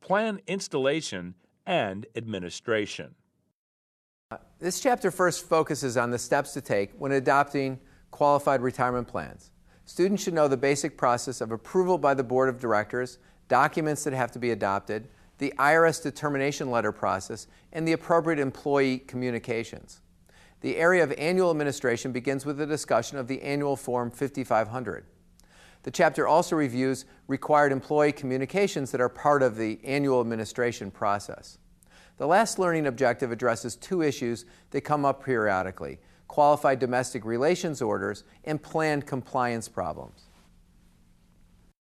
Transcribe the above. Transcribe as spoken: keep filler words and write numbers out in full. plan installation, and administration. This chapter first focuses on the steps to take when adopting qualified retirement plans. Students should know the basic process of approval by the Board of Directors, documents that have to be adopted, the I R S determination letter process, and the appropriate employee communications. The area of annual administration begins with a discussion of the annual Form fifty-five hundred. The chapter also reviews required employee communications that are part of the annual administration process. The last learning objective addresses two issues that come up periodically: qualified domestic relations orders and planned compliance problems.